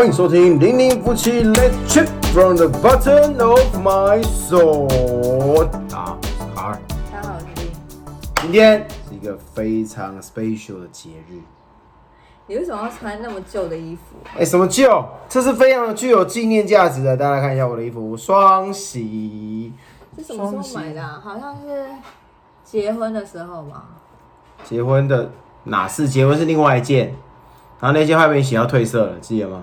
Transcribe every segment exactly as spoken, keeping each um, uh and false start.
欢迎收听零零夫妻 ，Let's trip from the bottom of my soul。大家好，大家好，我是 Ling。今天是一个非常 special 的节日。你为什么要穿那么旧的衣服？哎、欸，什么旧？这是非常具有纪念价值的。大家看一下我的衣服，双喜。这什么时候买的、啊？好像是结婚的时候吧。结婚的哪是结婚是另外一件，然后那件外面写要褪色了，记得吗？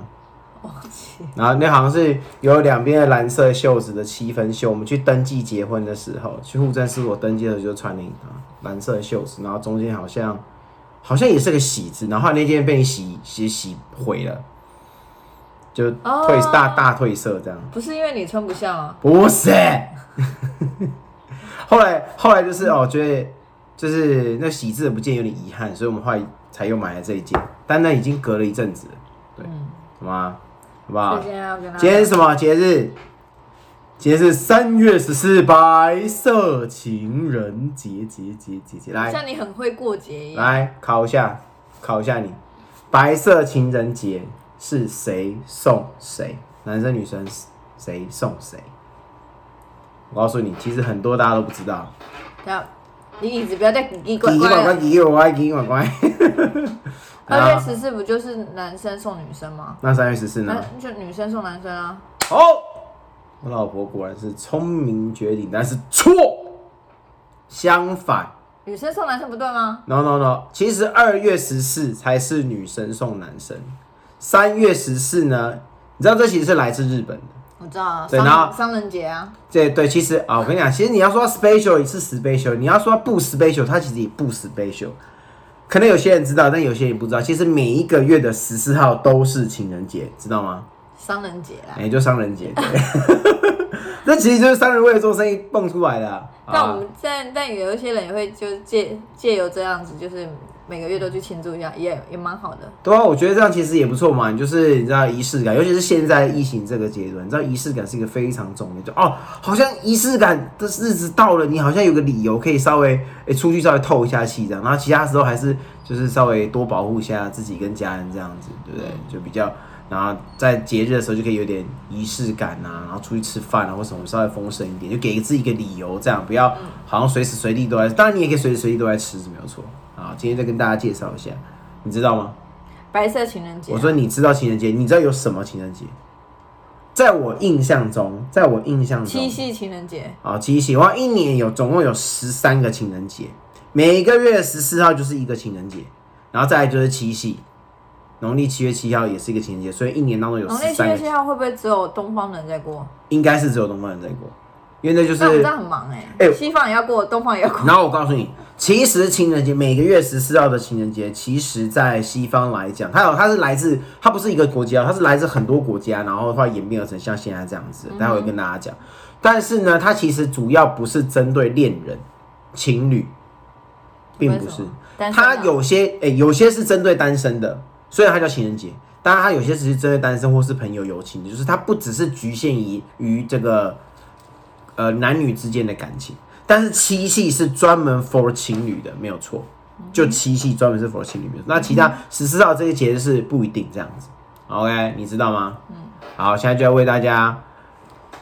忘记。然后那好像是有两边的蓝色袖子的七分袖，我们去登记结婚的时候，去户政事务所登记的时候就穿那一条蓝色的袖子，然后中间好像好像也是个喜字，然后那件被你洗洗洗毁了，就褪、oh, 大大褪色这样。不是因为你穿不下啊？不是。后来后来就是哦，觉得。就是那喜字不见有点遗憾，所以我们后来才又买了这一件，但那已经隔了一阵子了，对，嗯、好吗？好不好？今天是什么节日？今天是三月十四白色情人节，节节节节来，像你很会过节一样。来考一下，考一下你，白色情人节是谁送谁？男生女生谁送谁？我告诉你，其实很多大家都不知道。你椅子不要再叽叽怪怪，叽叽怪怪，叽叽怪怪。二月十四不就是男生送女生吗？那三月十四呢？就女生送男生啊。哦，我老婆果然是聪明绝顶，但是错，相反，女生送男生不对吗 ？No No No， 其实二月十四才是女生送男生，三月十四呢？你知道这其实是来自日本的。我知道啊，对，然后商人节啊，对对，其实啊，我跟你讲，其实你要说 special 也是 special， 你要说不 special， 它其实也不 special。可能有些人知道，但有些人也不知道。其实每一个月的十四号都是情人节，知道吗？商人节啦，哎、欸，就商人节，对。这其实就是商人为了做生意蹦出来的、啊。但我们但但有一些人也会就是借借由这样子，就是每个月都去庆祝一下，也也蛮好的。对啊，我觉得这样其实也不错嘛。你就是你知道仪式感，尤其是现在疫情这个阶段，你知道仪式感是一个非常重要的。哦，好像仪式感的日子到了，你好像有个理由可以稍微、欸、出去稍微透一下气这样，然后其他时候还是就是稍微多保护一下自己跟家人这样子，对不对？就比较，然后在节日的时候就可以有点仪式感啊，然后出去吃饭啊或什么稍微丰盛一点，就给自己一个理由这样，不要好像随时随地都在。当然你也可以随时随地都在吃是没有错。好，今天再跟大家介绍一下，你知道吗？白色情人节、啊。我说你知道情人节，你知道有什么情人节？在我印象中，在我印象中，七夕情人节。好，七夕，我一年有总共有十三个情人节，每个月十四号就是一个情人节，然后再来就是七夕，农历七月七号也是一个情人节，所以一年当中有十三个。农历七月七号会不会只有东方人在过？应该是只有东方人在过。因为那就是，那我们这样很忙哎、欸欸，西方也要过，东方也要过。然后我告诉你，其实情人节每个月十四号的情人节，其实在西方来讲，它有它是来自，它不是一个国家，它是来自很多国家，然后它演变而成像现在这样子。待会跟大家讲、嗯，但是呢，它其实主要不是针对恋人、情侣，并不是，它有些哎、欸，有些是针对单身的，虽然它叫情人节，当然它有些只是针对单身或是朋友友情，就是它不只是局限于于这个。呃，男女之间的感情，但是七夕是专门 for 情侣的，没有错。就七夕专门是 for 情侣，没有错。那其他十四号这些节日是不一定这样子。OK， 你知道吗？嗯。好，现在就要为大家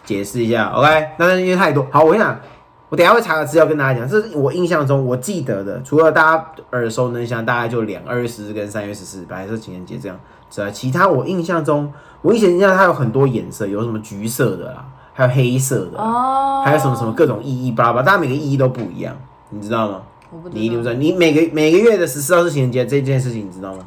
解释一下。OK， 那因为太多，好，我跟你讲，我等一下会查个资料跟大家讲。这是我印象中我记得的，除了大家耳熟能详，大概就两二月十四跟三月十四白色情人节这样之外，其他我印象中，我以前印象它有很多颜色，有什么橘色的啦。还有黑色的、啊 oh. 还有什么什么各种意义巴拉巴拉，但每个意义都不一样，你知道吗？我不知道。你一定不知道，你每个每个月的十四号是情人节这件事情，你知道吗？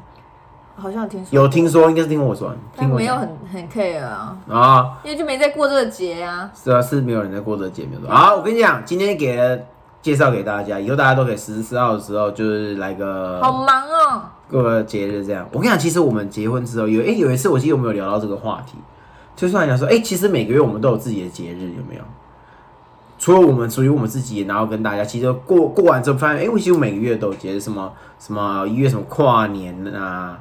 好像有听说。有听说，应该是听我说。但没有很很 care 啊。啊，因为就没在过这个节啊。是啊，是没有人在过这个节，没有。好，我跟你讲，今天给了介绍给大家，以后大家都可以十四号的时候就是来个。好忙哦。过节日这样，我跟你讲，其实我们结婚之后有哎、欸、有一次，我记得我们有聊到这个话题。就算讲说，哎、欸，其实每个月我们都有自己的节日，有没有？除了我们属于我们自己，然后跟大家，其实过过完之后发现，哎、欸，我其实每个月都有节日，什么什么一月什么跨年啊，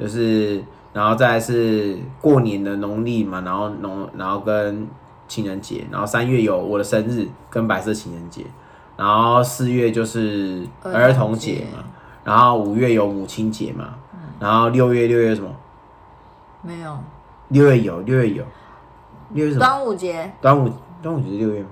就是，然后再来是过年的农历嘛，然后农然后跟情人节，然后三月有我的生日跟白色情人节，然后四月就是儿童节嘛，然后五月有母亲节嘛，然后六月六月什么？没有。六月有，六月有，六月什么？端午节。端午端午节是六月吗？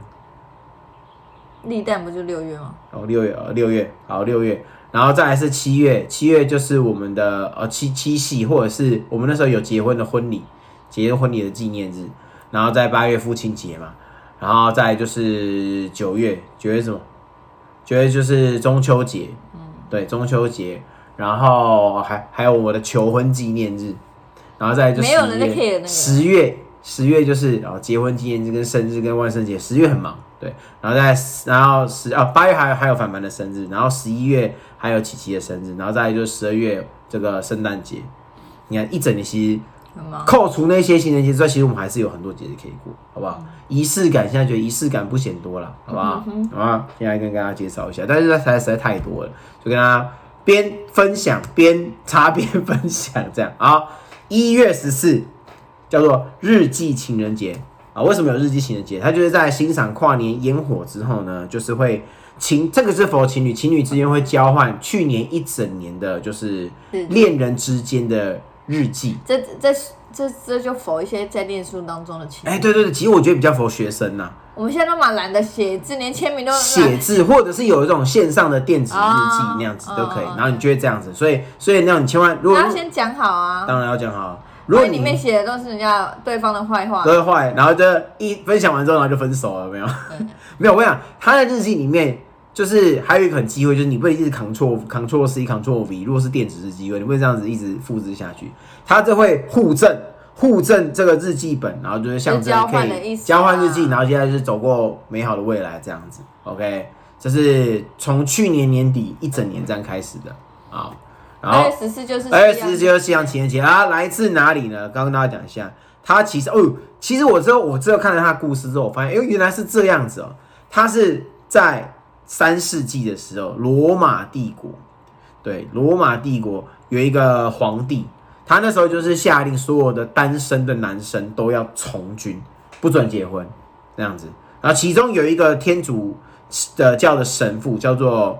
立蛋不就六月吗？哦，六月，哦，六月，好，六月。然后再来是七月，七月就是我们的呃、哦、七七夕，或者是我们那时候有结婚的婚礼，结婚婚礼的纪念日。然后在八月父亲节嘛，然后再来就是九月，九月什么？九月就是中秋节，嗯，对，中秋节。然后还还有我的求婚纪念日，然后再来就十月，没有人在 care 那个。十月十月就是哦结婚纪念日跟生日跟万圣节，十月很忙。对，然后在然后十啊八月还有还有凡凡的生日，然后十一月还有琪琪的生日，然后再来就是十二月这个圣诞节。你看一整年其实扣除那些情人节之外，其实我们还是有很多节日可以过，好不好？嗯、仪式感现在觉得仪式感不嫌多了，好不好？嗯、好吧，现在跟大家介绍一下，但是它实在太多了，就跟大家边分享边插边分享这样啊。一月十四叫做日记情人节。为什么有日记情人节？他就是在欣赏跨年烟火之后呢，就是会情，这个是 for 情侣，情侣之间会交换去年一整年的，就是恋人之间的日记。这这这这就 for 一些在念书当中的情侣。哎、欸，对对对，其实我觉得比较 for 学生呐、啊。我们现在都蛮懒得写字，连签名都写字，或者是有一种线上的电子日记那样子都可以。哦、然后你就会这样子，所以所以那种你千万如果要先讲好啊，当然要讲好。如果你里面写的都是人家对方的坏话，都是坏，然后就一分享完之后，然后就分手了，没有？没有，我想他在日记里面，就是还有一个很机会，就是你不能一直 Ctrl Ctrl C Ctrl V， 如果是电子日记，你不能这样子一直复制下去，他就会互证互证这个日记本，然后就是象征可以交换日记，然后接下来是走过美好的未来这样子。OK， 这是从去年年底一整年这样开始的啊。二月十四就是二月十四就是西洋情人节啊，来自哪里呢？刚跟大家讲一下，他其实哦，其实我之后我之后看了他的故事之后，我发现，哎、欸，原来是这样子哦。他是在三世纪的时候，罗马帝国，对，罗马帝国有一个皇帝，他那时候就是下令所有的单身的男生都要从军，不准结婚这样子。然后其中有一个天主的教的神父叫做。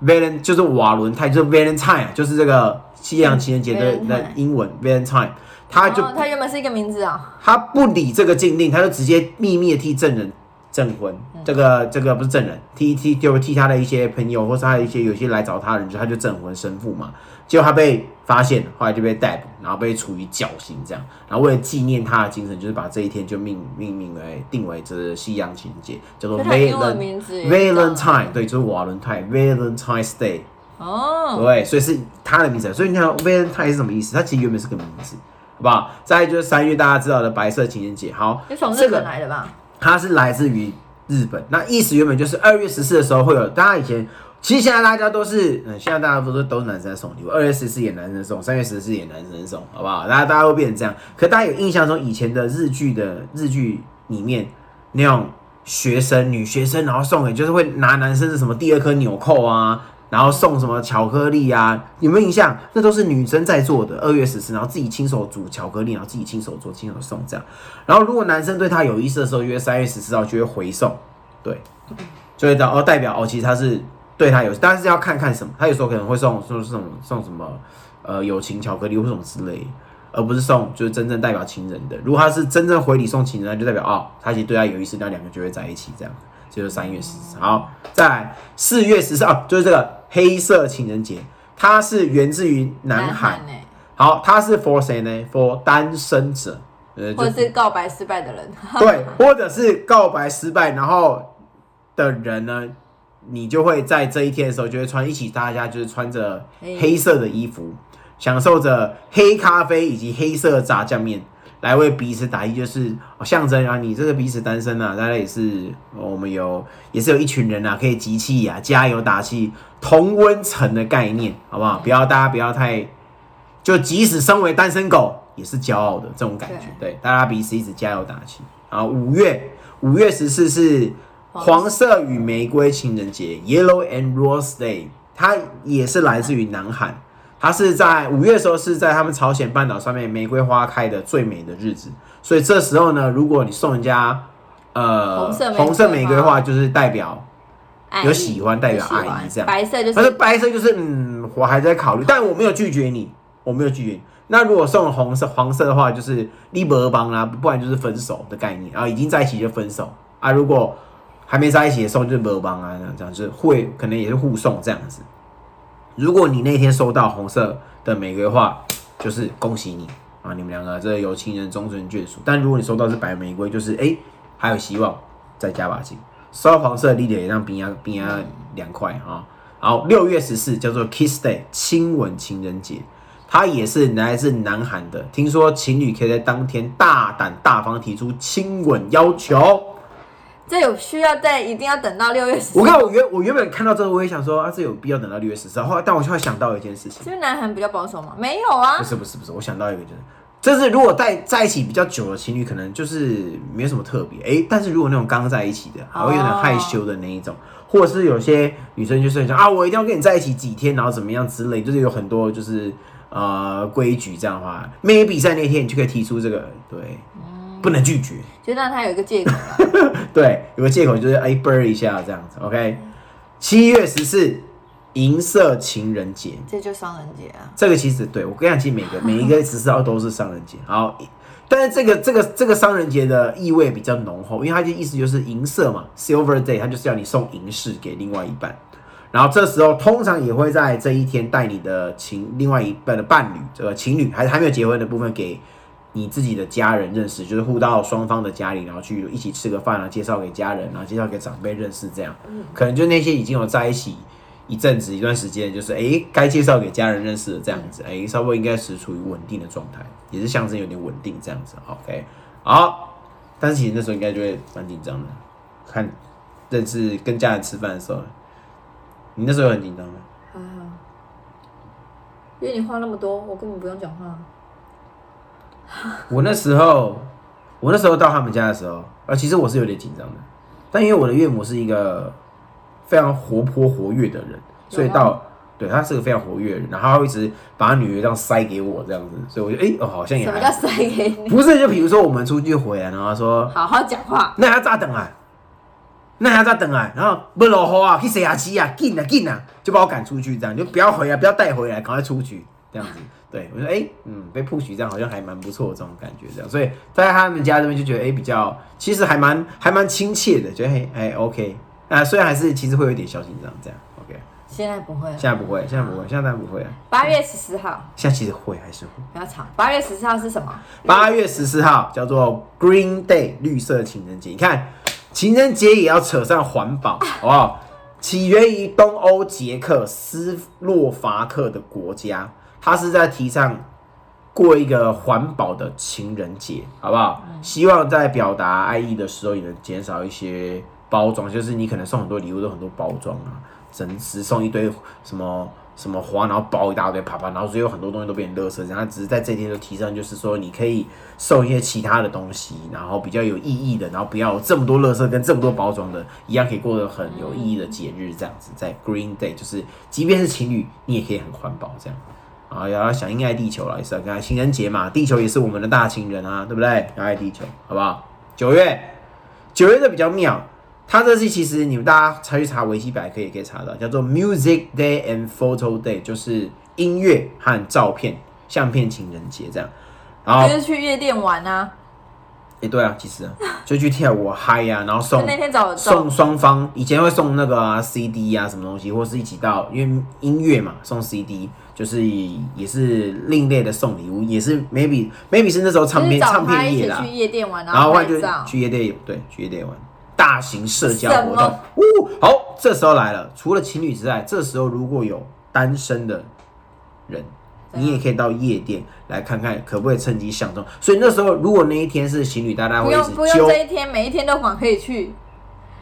Valentine 就是瓦伦泰，就是 Valentine， 就是这个西洋情人节的那英文 Valentine。他就、哦、他原本是一个名字啊、哦。他不理这个禁令，他就直接秘密的替证人证婚，嗯、这个这个不是证人，替替就替他的一些朋友，或是他的一些有些来找他的人，就他就证婚神父嘛。结果他被发现，后来就被逮捕，然后被处以绞刑这样。然后为了纪念他的精神，就是把这一天就命命名为定为这西洋情人节，叫做 Valentine， Valentine， 对，就是瓦伦泰 Valentine's Day。哦，对，所以是他的名字。所以你看 Valentine 是什么意思？它其实原本是个名字，好不好？再来就是三月大家知道的白色情人节，好，就从日本来的吧？它是来自于日本，那意思原本就是二月十四的时候会有，大家以前。其实现在大家都是，嗯，现在大家都是都是男生送礼物，二月十四也男生送，三月十四也男生送，好不好？大家大家会变成这样。可大家有印象中以前的日剧的日剧里面那种学生女学生，然后送给就是会拿男生的什么第二颗纽扣啊，然后送什么巧克力啊，有没有印象？那都是女生在做的。二月十四，然后自己亲手煮巧克力，然后自己亲手做，亲手送这样。然后如果男生对她有意思的时候，约三月十四号就会回送，对，就会到哦，代表哦，其实他是。对他有，但是要看看什么。他有时候可能会送送送送什么，呃，友情巧克力或什么之类，而不是送就是真正代表情人的。如果他是真正回礼送情人，那就代表哦，他其实对他有意思，那两个就会在一起这样。这就是三月十四。好，再来四月十四哦，就是这个黑色情人节，它是源自于南韩。好，它是 for 谁呢 ？for 单身者，呃，或者是告白失败的人。对，或者是告白失败然后的人呢？你就会在这一天的时候，就会穿一起，大家就是穿着黑色的衣服，享受着黑咖啡以及黑色炸酱面，来为彼此打气，就是、哦、象征啊，你这个彼此单身啊，大家也是、哦、我们有也是有一群人啊，可以集气啊，加油打气，同温层的概念，好不好？不要大家不要太，就即使身为单身狗，也是骄傲的这种感觉，对，对大家彼此一直加油打气。然后五月五月十四是。黄色与玫瑰情人节 （Yellow and Rose Day）， 它也是来自于南韩。它是在五月的时候，是在他们朝鲜半岛上面玫瑰花开的最美的日子。所以这时候呢，如果你送人家呃红色玫瑰花，就是代表有喜欢，代表爱意这样。白色就是，白色就是嗯，我还在考虑，但我没有拒绝你。我没有拒绝。那如果送了红色、黄色的话，就是立不帮啦，不然就是分手的概念。然后已经在一起就分手啊，如果还没在一起的时候就是不帮啊，这样就是会可能也是互送这样子。如果你那天收到红色的玫瑰花，就是恭喜你啊，你们两个这有情人终成眷属。但如果你收到是白玫瑰，就是哎、欸、还有希望，再加把劲。收到黄色的力点也让冰啊冰啊凉快啊。好，六月十四叫做 Kiss Day 亲吻情人节，它也是来自南韩的。听说情侣可以在当天大胆大方提出亲吻要求，这有需要在一定要等到六月十四？我看我原我原本看到这个，我也想说啊，这有必要等到六月十四？后来但我突然想到一件事情，是不是南韩比较保守吗？没有啊，不是不是不是，我想到一个就是，这是如果在在一起比较久的情侣，可能就是没有什么特别哎、欸，但是如果那种刚在一起的，还会有点害羞的那一种。Oh.或者是有些女生就是想啊，我一定要跟你在一起几天，然后怎么样之类，就是有很多就是呃规矩这样的话 ，maybe 在那天你就可以提出这个，对，嗯、不能拒绝，就让他有一个借口了。对，有个借口就是哎 ，burn 一下这样子 ，OK。七月十四，银色情人节，这就商人节啊。这个其实对我跟你讲，其实每个每一个十四号都是商人节，好。但是这个这个这个商人节的意味比较浓厚，因为它的意思就是银色嘛 ，Silver Day， 它就是要你送银饰给另外一半，然后这时候通常也会在这一天带你的情另外一半的伴侣，这个情侣还还没有结婚的部分给你自己的家人认识，就是互到双方的家里，然后去一起吃个饭啊，介绍给家人，然后介绍给长辈认识，这样，可能就那些已经有在一起一阵子一段时间，就是哎该介绍给家人认识的这样子，哎稍微应该是处于稳定的状态，也是象征有点稳定这样子 ，OK， 好，但是其实那时候应该就会蛮紧张的，看认识跟家人吃饭的时候，你那时候有很紧张吗？还好，因为你话那么多，我根本不用讲话。我那时候，我那时候到他们家的时候，啊其实我是有点紧张的，但因为我的岳母是一个非常活泼活跃的人，所以到对他是个非常活跃的人，然后他会一直把女儿这样塞给我这样子，所以我就哎、欸、哦好像也还什么叫塞给你？不是，就比如说我们出去回来，然后说好好讲话，那要咋等啊？那要咋等啊？然后不落雨啊，去洗牙机啊，紧啊紧啊，就把我赶出去这样，就不要回来，不要带回来，赶快出去这样子。对我说哎、欸、嗯，被 push 这样好像还蛮不错的这种感觉这样，所以在他们家这边就觉得哎、欸、比较其实还蛮还蛮亲切的，觉得哎、欸欸、OK。啊，虽然还是其实会有点小紧张，这样 ，OK。现在不会，现在不会，现在不会，现在不会。八月十四号，现在其实会还是会。不要吵。八月十四号是什么？八月十四号叫做 Green Day 绿色情人节。你看，情人节也要扯上环保，好不好？起源于东欧捷克斯洛伐克的国家，它是在提倡过一个环保的情人节，好不好？嗯、希望在表达爱意的时候，也能减少一些。包装就是你可能送很多礼物都很多包装啊，整只送一堆什么什么花，然后包一大堆啪啪，然后所以有很多东西都变成垃圾。然后只是在这天就提升，就是说你可以送一些其他的东西，然后比较有意义的，然后不要有这么多垃圾跟这么多包装的，一样可以过得很有意义的节日。这样子，在 Green Day 就是，即便是情侣，你也可以很环保这样。啊，也要响应爱地球啦，也是要跟情人节嘛，地球也是我们的大情人啊，对不对？要爱地球，好不好？九月，九月的比较妙。它这是其实你们大家查去查维基百科也可以查到，叫做 Music Day and Photo Day， 就是音乐和照片、相片情人节这样。然后就是去夜店玩啊。哎、欸，对啊，其实、啊、就去跳舞嗨啊，然后送那天早送双方，以前会送那个、啊、C D 啊什么东西，或是一起到因为音乐嘛，送 C D 就是也是另类的送礼物，也是 maybe maybe 是那时候唱片唱片业啦，去夜店玩，然后换就去夜店对去夜店玩。大型社交活动，呜，好，这时候来了。除了情侣之外，这时候如果有单身的人，你也可以到夜店来看看，可不可以趁机相中。所以那时候，如果那一天是情侣，大家会一直揪。不用，不用这一天，每一天都可以去。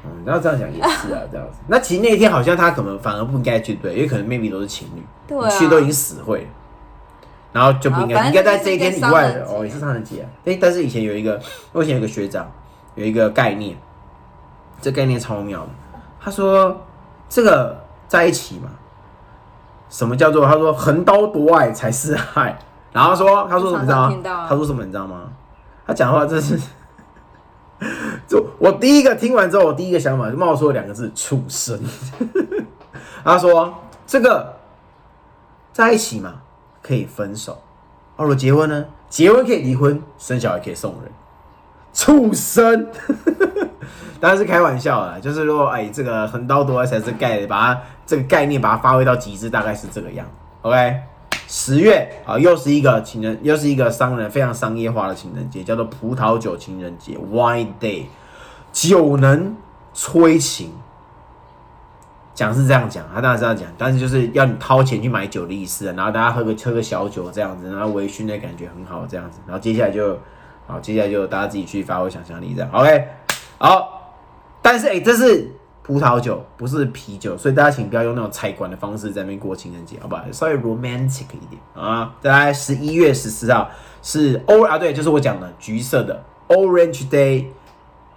嗯，那这样讲也是啊，这样子。那其实那一天好像他可能反而不应该去，对，因为可能 maybe 都是情侣，对、啊，去都已经死会了，然后就不应该，应该在这一天以外的哦，也是商人节啊。哎，但是以前有一个，我以前有个学长有一个概念。这概念超妙的，他说这个在一起嘛，什么叫做他说横刀夺爱才是爱，然后说他说什么你知道吗？啊、他说什么你知道吗？他讲话真是，就我第一个听完之后，我第一个想法就冒出了两个字：畜生。他说这个在一起嘛，可以分手。那如果结婚呢？结婚可以离婚，生小孩可以送人。畜生！当然是开玩笑啦，就是如果哎、欸、这个横刀夺爱才是概念，把它这个概念把它发挥到极致，大概是这个样。OK， 十月啊，又是一个情人，又是一个商人非常商业化的情人节，叫做葡萄酒情人节 （Wine Day）。酒能催情，讲是这样讲，他当然是这样讲，但是就是要你掏钱去买酒的意思，然后大家喝个喝个小酒这样子，然后微醺的感觉很好这样子，然后接下来就。好，接下来就大家自己去发挥想象力，这样 OK。好，但是哎、欸，这是葡萄酒，不是啤酒，所以大家请不要用那种菜馆的方式在那边过情人节，好不好？稍微 romantic 一点啊。再来，十一月十四号是 O 啊，对，就是我讲的橘色的 Orange Day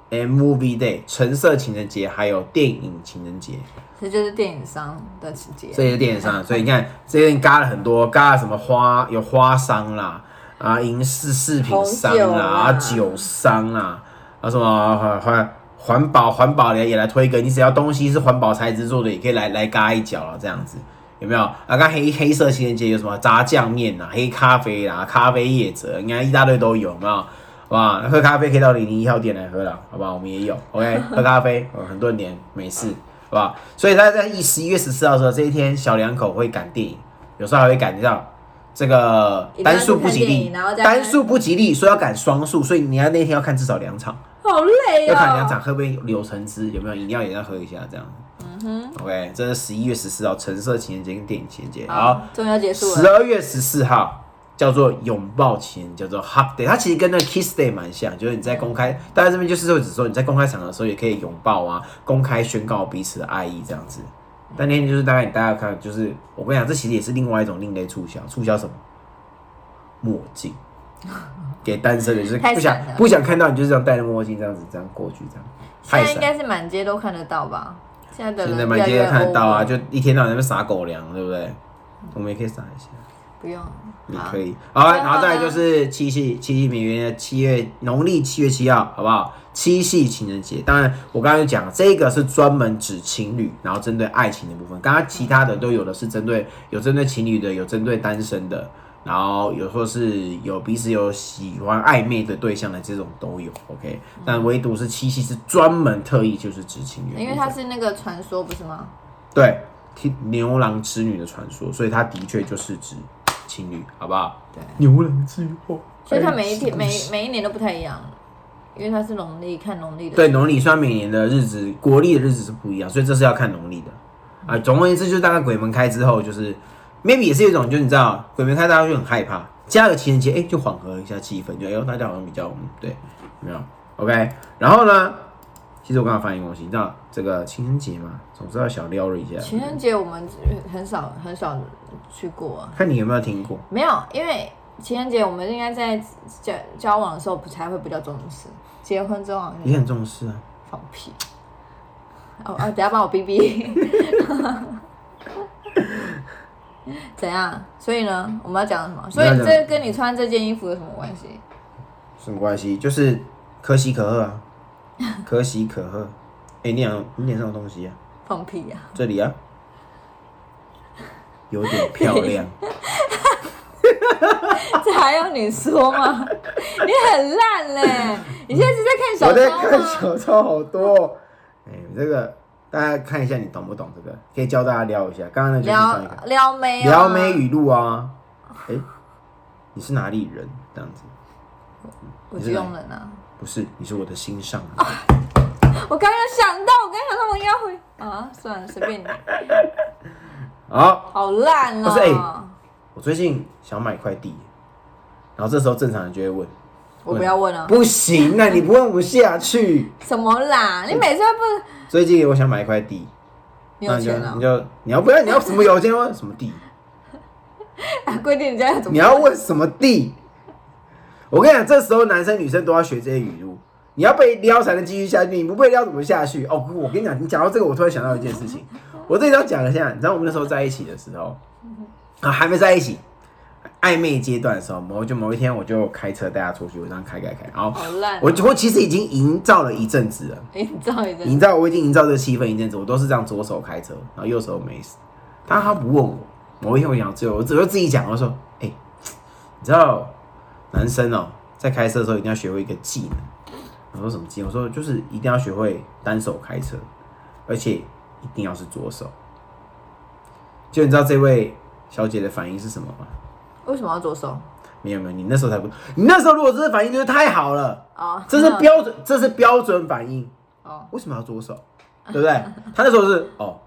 and Movie Day， 橙色情人节，还有电影情人节。这就是电影商的情节，这就是电影商，所以你看这边嘎了很多，嘎了什么花，有花商啦。啊，银饰饰品商啦，啊，酒商啦，啊，什么环环保环保也来推一个，你只要东西是环保材质做的，也可以来来嘎一脚了，这样子有没有？啊，刚黑黑色情人节有什么炸酱面啦、黑咖啡啦、咖啡业者，你看一大堆都有，有没有？好不好？喝咖啡可以到零零一号店来喝啦，好不好？我们也有 ，OK， 喝咖啡，很多年没事，好不好？所以大家在十一月十四号的时候，这一天小两口会赶电影，有时候还会赶到。这个单数不吉利，单数不吉利，所以要赶双数，所以你要那天要看至少两场，好累哦。要看两场，喝杯柳橙汁，有没有饮料也要喝一下这样？嗯哼 ，OK， 这是十一月十四号橙色情人节跟电影情人节。好，终于要结束了。十二月十四号叫做拥抱情人，叫做 Hug Day， 它其实跟那個 Kiss Day 蛮像，就是你在公开，大家这边就是会只说你在公开场合的时候也可以拥抱啊，公开宣告彼此的爱意这样子。但那天就是大概你大家看，就是我跟你讲，这其实也是另外一种另类促销，促销什么？墨镜，给单身的，就是不想不想看到你，就是这样戴着墨镜这样子这样过去这样。现在应该是满街都看得到吧？现在的人现在满街都看得到啊，就一天到晚在那边撒狗粮，对不对？嗯、我们也可以撒一下。不用，你可以。好，好然后再来就是七夕，七夕名媛的七月农历七月七号，好不好？七夕情人节，当然我刚才就讲，这个是专门指情侣，然后针对爱情的部分。刚刚其他的都有的是针对有针对情侣的，有针对单身的，然后有说是有彼此有喜欢暧昧的对象的这种都有。OK， 但唯独是七夕是专门特意就是指情侣，因为它是那个传说不是吗？对，牛郎织女的传说，所以它的确就是指。情侣，好不好？对，牛郎织女，所以它每一天、每每一年都不太一样，因为它是农历，看农历的。对，农历虽然每年的日子、国历的日子是不一样，所以这是要看农历的啊。总而言之，就是大概鬼门开之后，就是 maybe 也是一种，就是你知道，鬼门开大家就很害怕，加个情人节，哎、欸，就缓和一下气氛，就哎呦，大家好像比较嗯，对，有没有 ？OK， 然后呢？其实我刚刚翻译东西，你知道这个情人节嘛，总是要小撩了一下。情人节我们很少很少去过、啊，看你有没有听过？没有，因为情人节我们应该在交交往的时候才会比较重视，结婚之后也很重视啊。放屁！哦哦，等下帮我逼逼。怎样？所以呢，我们要讲什么？所以这跟你穿这件衣服有什么关系？什么关系？就是可喜可贺啊。可喜可贺，哎、欸，你脸你脸上有东西啊？放屁啊！这里啊，有点漂亮。这还要你说吗？你很烂嘞、欸！你现在是在看小抄吗？我在看小抄好多、哦。哎、欸，这个大家看一下，你懂不懂这个？可以教大家撩一下。刚刚那就是撩妹、啊，撩妹语录啊。哎、欸，你是哪里人？这样子，我是用人啊。不是，你是我的心上人、啊。我刚刚想到，我刚刚想到我应该会啊，算了，随便你。好，好烂哦、喔！不是、欸，我最近想买块地，然后这时候正常人就会问，我不要问啊，不行啊，你不问不下去。什么啦？你每次不？最近我想买一块地，你有钱了、喔？你就你要不要？你要什么有钱吗？什么地？规、啊、定人家要怎么？你要问什么地？我跟你讲，这时候男生女生都要学这些语录。你要被撩才能继续下去，你不被撩怎么下去？哦，我跟你讲，你讲到这个，我突然想到一件事情，我这里要讲一下。你知道我们那时候在一起的时候，啊，还没在一起，暧昧阶段的时候，某就某一天我就开车带他出去，我这样开开开，然后好烂、喔，我我其实已经营造了一阵子了，营造一阵，营造我已经营造这个气氛一阵子，我都是这样左手开车，然后右手没事，但他不问我，某一天我讲最后，我只会自己讲，我说，哎、欸，你知道男生哦、喔，在开车的时候一定要学会一个技能。我说什么技能？我说就是一定要学会单手开车，而且一定要是左手。就你知道这位小姐的反应是什么吗？为什么要左手？没有没有，你那时候才不，你那时候如果这是反应，就是太好了啊、哦！这是标准，这是标准反应哦。为什么要左手？对不对？他那时候是哦，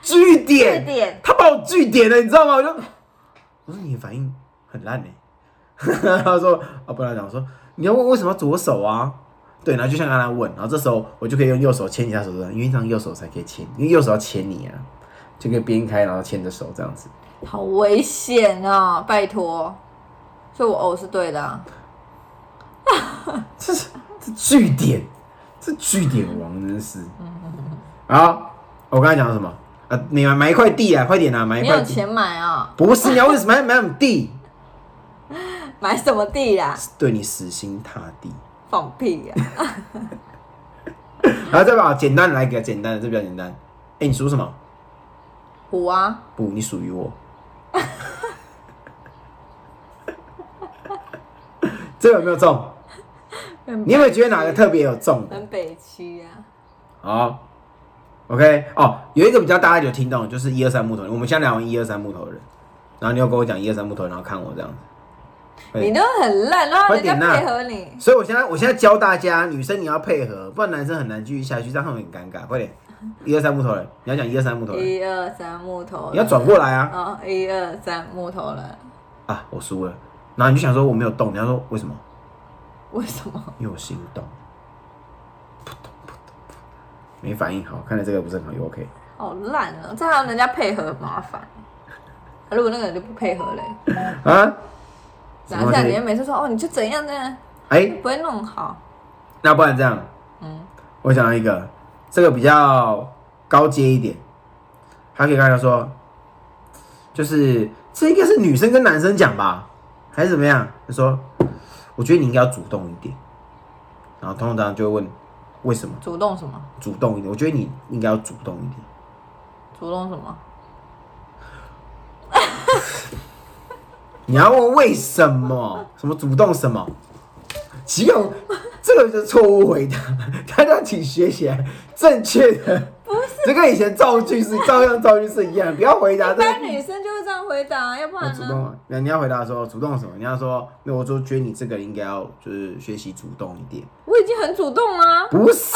句点，他把我句点了，你知道吗？我就我说你的反应很烂哎、欸，他说啊，不然讲说你要问为什么要左手啊？对，然后就像刚才问，然后这时候我就可以用右手牵你下手指，因为这样右手才可以牵，因为右手要牵你啊，就可以边开然后牵着手这样子。好危险啊！拜托，所以我偶是对的、啊。这是这句点，这句点王真是。好，我刚才讲了什么？啊，你买一块地啊，快点啊，买一块地。你有钱买啊？不是，你要为什么买买什么地？买什么地啦？对你死心塌地。放屁啊！然后再把简单的来给简单的，这比较简单。哎、欸，你属什么？虎啊！不，你属于我。这有没有中？你有没有觉得哪个特别有中？很北区啊。好 ，OK， 哦，有一个比较大家就听懂，就是一二三木头人。我们现在聊完一二三木头人，然后你又跟我讲一二三木头人，然后看我这样子。你都很烂，然后人家配合你。啊、所以我现在我现在教大家，女生你要配合，不然男生很难继续下去，这样他们很尴尬。快点，一二三木头人，你要讲一二三木头人。一二三木头人，你要转过来啊。哦，一二三木头人。啊，我输了。然后你就想说我没有动，你要说为什么？为什么？因为我心动。不动不动，没反应好，看来这个不是很好，又 OK。好烂啊！这还要人家配合，麻烦。如果那个人就不配合嘞？啊？拿下你，每次说哦，你就怎样呢？哎、欸，不会弄好。那不然这样，嗯，我想到一个，这个比较高阶一点，还可以跟他说，就是这应该是女生跟男生讲吧，还是怎么样？他说，我觉得你应该要主动一点。然后通常就会问，为什么？主动什么？主动一点，我觉得你应该要主动一点。主动什么？你要问为什么？什么主动什么？奇怪，这个就是错误回答。大家请学起来，正确的。不是，这跟以前造句是照样造句是一样，不要回答。一般女生就是这样回答，要不然呢？主动，那你要回答说主动什么？你要说，那我就觉得你这个应该要就是学习主动一点。我已经很主动了。不是，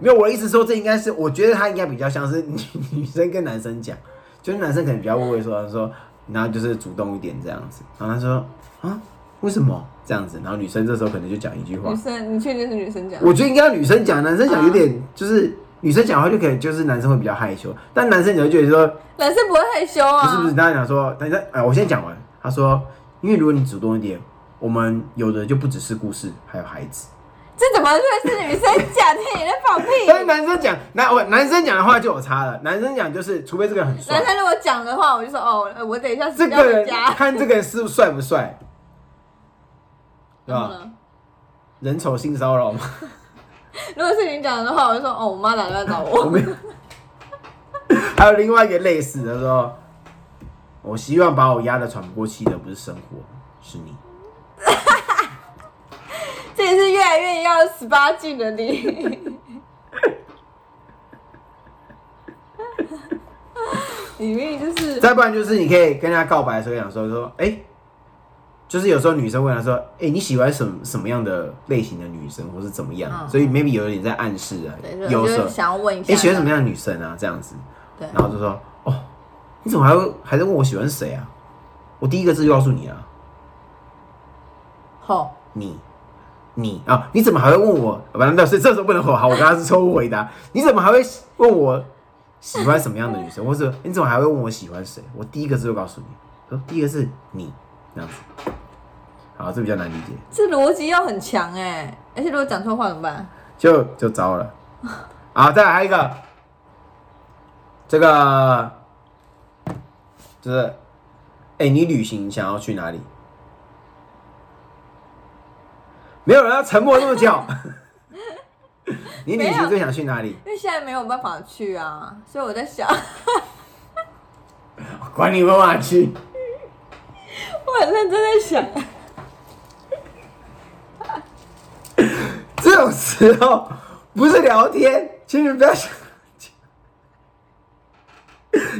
没有我的意思说，这应该是我觉得他应该比较像是女女生跟男生讲，就是男生可能比较误会说说。然后就是主动一点这样子，然后他说啊，为什么这样子？然后女生这时候可能就讲一句话。女生，你确定是女生讲？我觉得应该女生讲，男生讲有点、啊、就是女生讲的话就可以，就是男生会比较害羞，但男生你会觉得说，男生不会害羞啊。不是不是，他讲说，他哎，我先讲完。他说，因为如果你主动一点，我们有的就不只是故事，还有孩子。这怎么会是女生讲？你也在放屁！但是男生讲，男男生讲的话就有差了。男生讲就是，除非这个人很帅。男生如果讲的话，我就说哦，我等一下是不是要回家。这个看这个人是不是帅不帅，对吧？嗯、人丑性骚扰吗？如果是你讲的话，我就说哦，我妈打电话找我。我还有另外一个类似的说，我希望把我压得喘不过气的不是生活，是你。这也是越来越要十八禁的你，里面就是。再不然就是你可以跟人家告白的时候讲说说，哎、欸，就是有时候女生问他说，哎、欸，你喜欢什么什么样的类型的女生，或是怎么样？嗯、所以 maybe 有点在暗示啊，有时候想要问一下，哎、欸，喜欢什么样的女生啊？这样子，对，然后就说，哦，你怎么还会还在问我喜欢谁啊？我第一个字就告诉你啊，好、哦，你。你啊、哦，你怎么还会问我？完了，所以这时候不能吼。好，我刚刚是错误回答。你怎么还会问我喜欢什么样的女生？或者你怎么还会问我喜欢谁？我第一个字就告诉你，说第一个是你这样子。好，这比较难理解。这逻辑要很强哎、欸，而且如果讲错话怎么办？就就糟了。好，再来还有一个，这个就是，哎、欸，你旅行想要去哪里？没有人要沉默这么久。你旅行最想去哪里？因为现在没有办法去啊，所以我在想管你晚晚去。我很认真在想，这种时候不是聊天，请你不要想。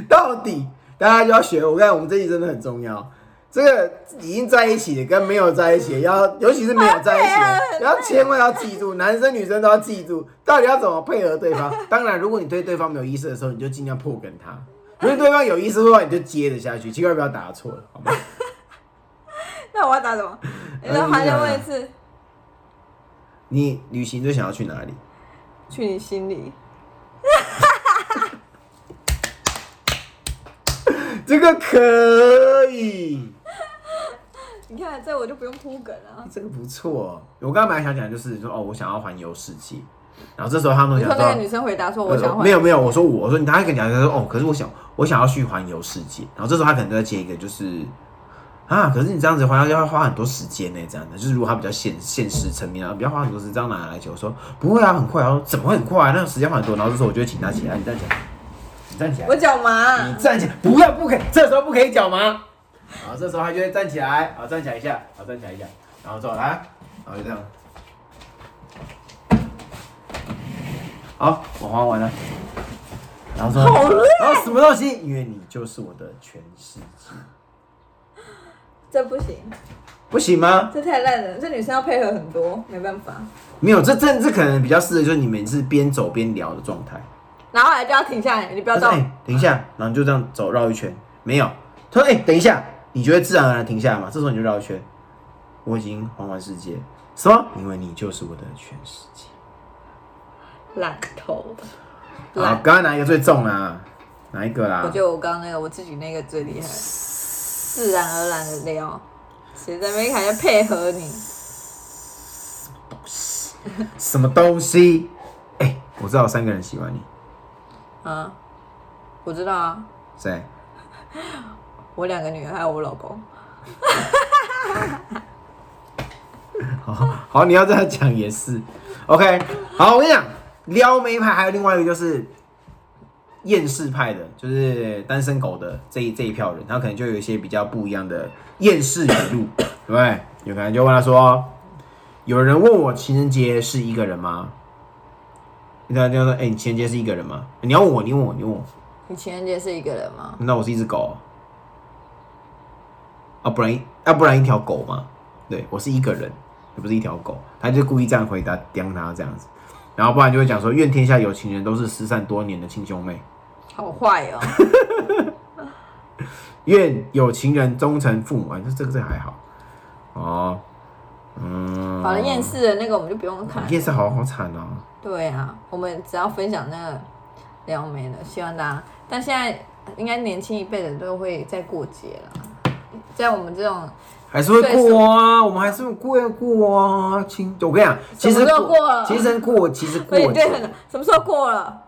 到底大家就要学，我看我们这集真的很重要。这个已经在一起的跟没有在一起的要，尤其是没有在一起的，要千万要记住，男生女生都要记住，到底要怎么配合对方。当然，如果你对对方没有意思的时候，你就尽量破梗他；如果对方有意思的话，你就接着下去，千万不要打错了，好吗？那我要打什么？你再还原我一次。你旅行最想要去哪里？去你心里。这个可以。你看，这我就不用铺梗了。这个不错，我刚刚本来想讲就是说，哦，我想要环游世界。然后这时候他们想说，你说那个女生回答说，我想要环游世界。没有没有，我说我说你，他跟你讲说，哦，可是我想我想要去环游世界。然后这时候他可能就在接一个就是，啊，可是你这样子环游要花很多时间呢、欸，这样子就是如果他比较现现实层面啊，比较花很多时间，这样拿来求我说不会啊，很快啊，怎么会很快、啊？那个时间花很多。然后这时候我就会请他起来，你再讲。你站起来，我脚麻。你站起来，不要不可以，这时候不可以脚麻。好，这时候他就会站起来，好，站起来一下，好，站起来一下，然后走来，然后就这样。好，我滑完了。然后说，好累。然后什么东西？因为你就是我的全世界。这不行。不行吗？这太烂了，这女生要配合很多，没办法。没有，这这这可能比较适合就是你们是边走边聊的状态。然后来就要停下来，你不要动。哎、欸，停下，然后你就这样走绕一圈，没有。他说：“哎、欸，等一下，你就会自然而然停下来嘛。”这时候你就绕一圈。我已经环完世界，什么？因为你就是我的全世界。烂头。好，刚刚哪一个最重啊？哪一个啦？我觉得我刚刚那个我自己那个最厉害，自然而然的聊，谁在那边还要配合你？什么东西？哎、欸，我知道有三个人喜欢你。啊，我知道啊。谁？我两个女儿还有我老公。好好，你要这样讲也是。OK， 好，我跟你讲，撩妹派还有另外一个就是厌世派的，就是单身狗的这一这一票人，他可能就有一些比较不一样的厌世语录，对不对？有可能就问他说：“有人问我情人节是一个人吗？”他就说：“哎、欸，你情人节是一个人吗？你要问我，你问我，你问我，你情人节是一个人吗？那我是一只狗、啊，啊，不然啊，不然一条狗嘛。对，我是一个人，也不是一条狗。他就故意这样回答，刁他这样子，然后不然就会讲说，愿天下有情人都是失散多年的亲兄妹，好坏哦。愿有情人终成父母，这这个这还好哦。”嗯，好了，厌世的那个我们就不用看。厌世好好惨哦。对啊，我们只要分享那个撩妹的，希望大家。但现在应该年轻一辈的都会在过节了，在我们这种还是会过啊，我们还是会过过啊。亲，我跟你讲，其实过了，其实过，其实过，对，什么时候过了？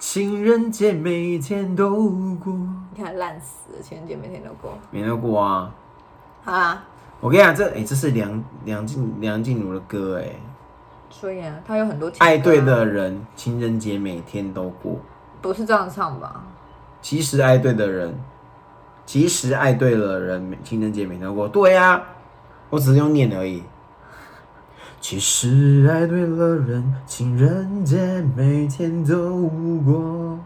情人节每天都过。你看烂死了，情人节每天都过，每天都过啊。好啊。我跟你讲，这哎、欸，这是梁梁静梁静茹的歌哎、欸，所以啊，她有很多情歌、啊。爱对的人，情人节每天都过，不是这样唱吧？其实爱对的人，其实爱对的人，情人节每天都过。对呀、啊，我只是用念而已。其实爱对了人，情人节每天都过。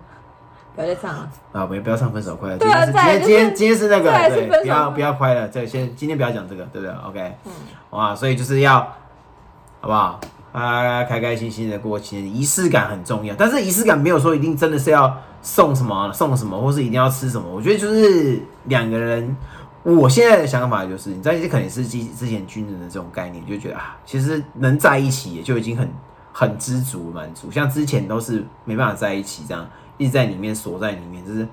不要再唱了啊！不要不要唱分手快乐。对啊，今天、就是、今天今天是那个对，不要不要快乐，对，先今天不要讲这个，对不对 ？OK， 嗯，哇，所以就是要好不好？啊，开开心心的过情人，仪式感很重要，但是仪式感没有说一定真的是要送什么送什么，或是一定要吃什么。我觉得就是两个人，我现在的想法就是，你在这可能是之前军人的这种概念，就觉得啊，其实能在一起也就已经很很知足满足，像之前都是没办法在一起这样。一直在里面锁在里面，就是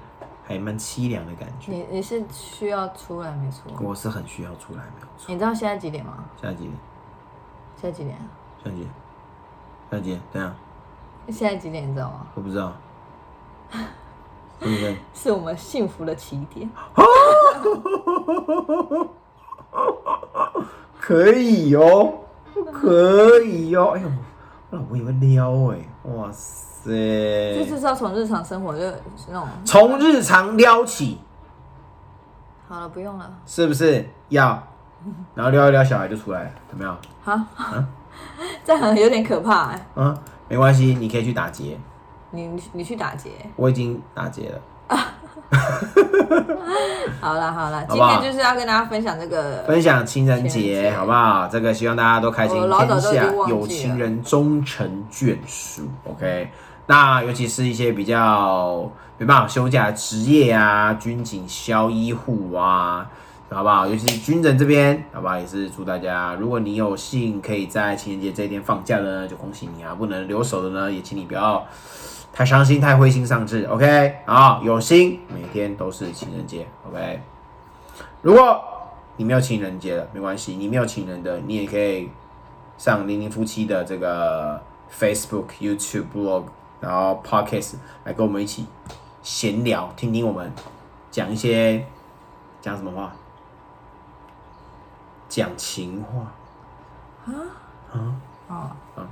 还蛮凄凉的感觉。你你是需要出来没错？我是很需要出来没有错。你知道现在几点吗？现在几点？现在几点？现在几点？现在几点？对啊。现在几点你知道吗？我不知道。对不对？是我们幸福的起点。可以哦，可以哦，哎呦，我以为撩哎、欸，哇塞！对，就是要从日常生活就那种，从日常撩起，好了，不用了。是不是要？然后撩一撩，小孩就出来了，有没有？好、啊啊，这样有点可怕、欸。嗯、啊，没关系，你可以去打劫。你你去打劫？我已经打劫了。好啦好啦，今天就是要跟大家分享这个分享情人节，好不好？这个希望大家都开心，天下有情人终成眷属。OK， 那尤其是一些比较没办法休假的职业啊，军警、消医护啊，好不好？尤其是军人这边，好不好？也是祝大家，如果你有幸可以在情人节这一天放假的呢，就恭喜你啊！不能留守的呢，也请你不要太伤心，太灰心丧志 ，OK 啊，有心每天都是情人节 ，OK。如果你没有情人节了，没关系，你没有情人的，你也可以上零零夫妻的这个 Facebook、YouTube、Blog， 然后 Podcast 来跟我们一起闲聊，听听我们讲一些讲什么话，讲情话啊啊哦啊，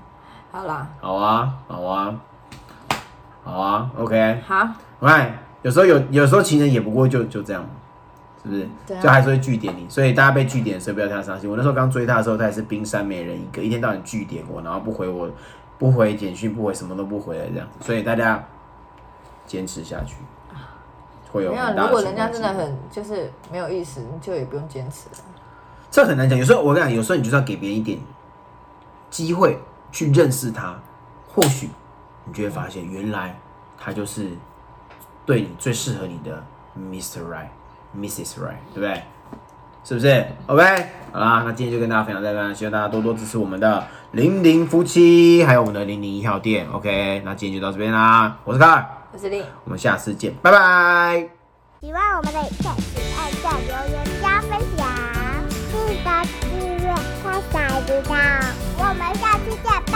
好啦，好啊，好啊。好啊 ，OK， 好，我看有时候有有时候情人也不过就就这样，是不是？对、啊，就还是会据点你，所以大家被据点的时候不要太伤心。我那时候刚追他的时候，他也是冰山美人一个，一天到晚据点我，然后不回我，不回简讯，不回什么都不回来这样子。所以大家坚持下去，会有很大的。没有，如果人家真的很就是没有意思，就也不用坚持了。这很难讲，有时候我跟你讲，有时候你就是要给别人一点机会去认识他，或许。你就会发现，原来他就是对你最适合你的 Mister Right、Missus Right， 对不对？是不是 ？OK， 好啦，那今天就跟大家分享到这，希望大家多多支持我们的零零夫妻，还有我们的零零一号店。OK， 那今天就到这边啦，我是卡尔，我是 Ling， 我们下次见，拜拜。喜欢我们的影片，请按下、留言、加分享，记得订阅、开小铃铛，我们下次见。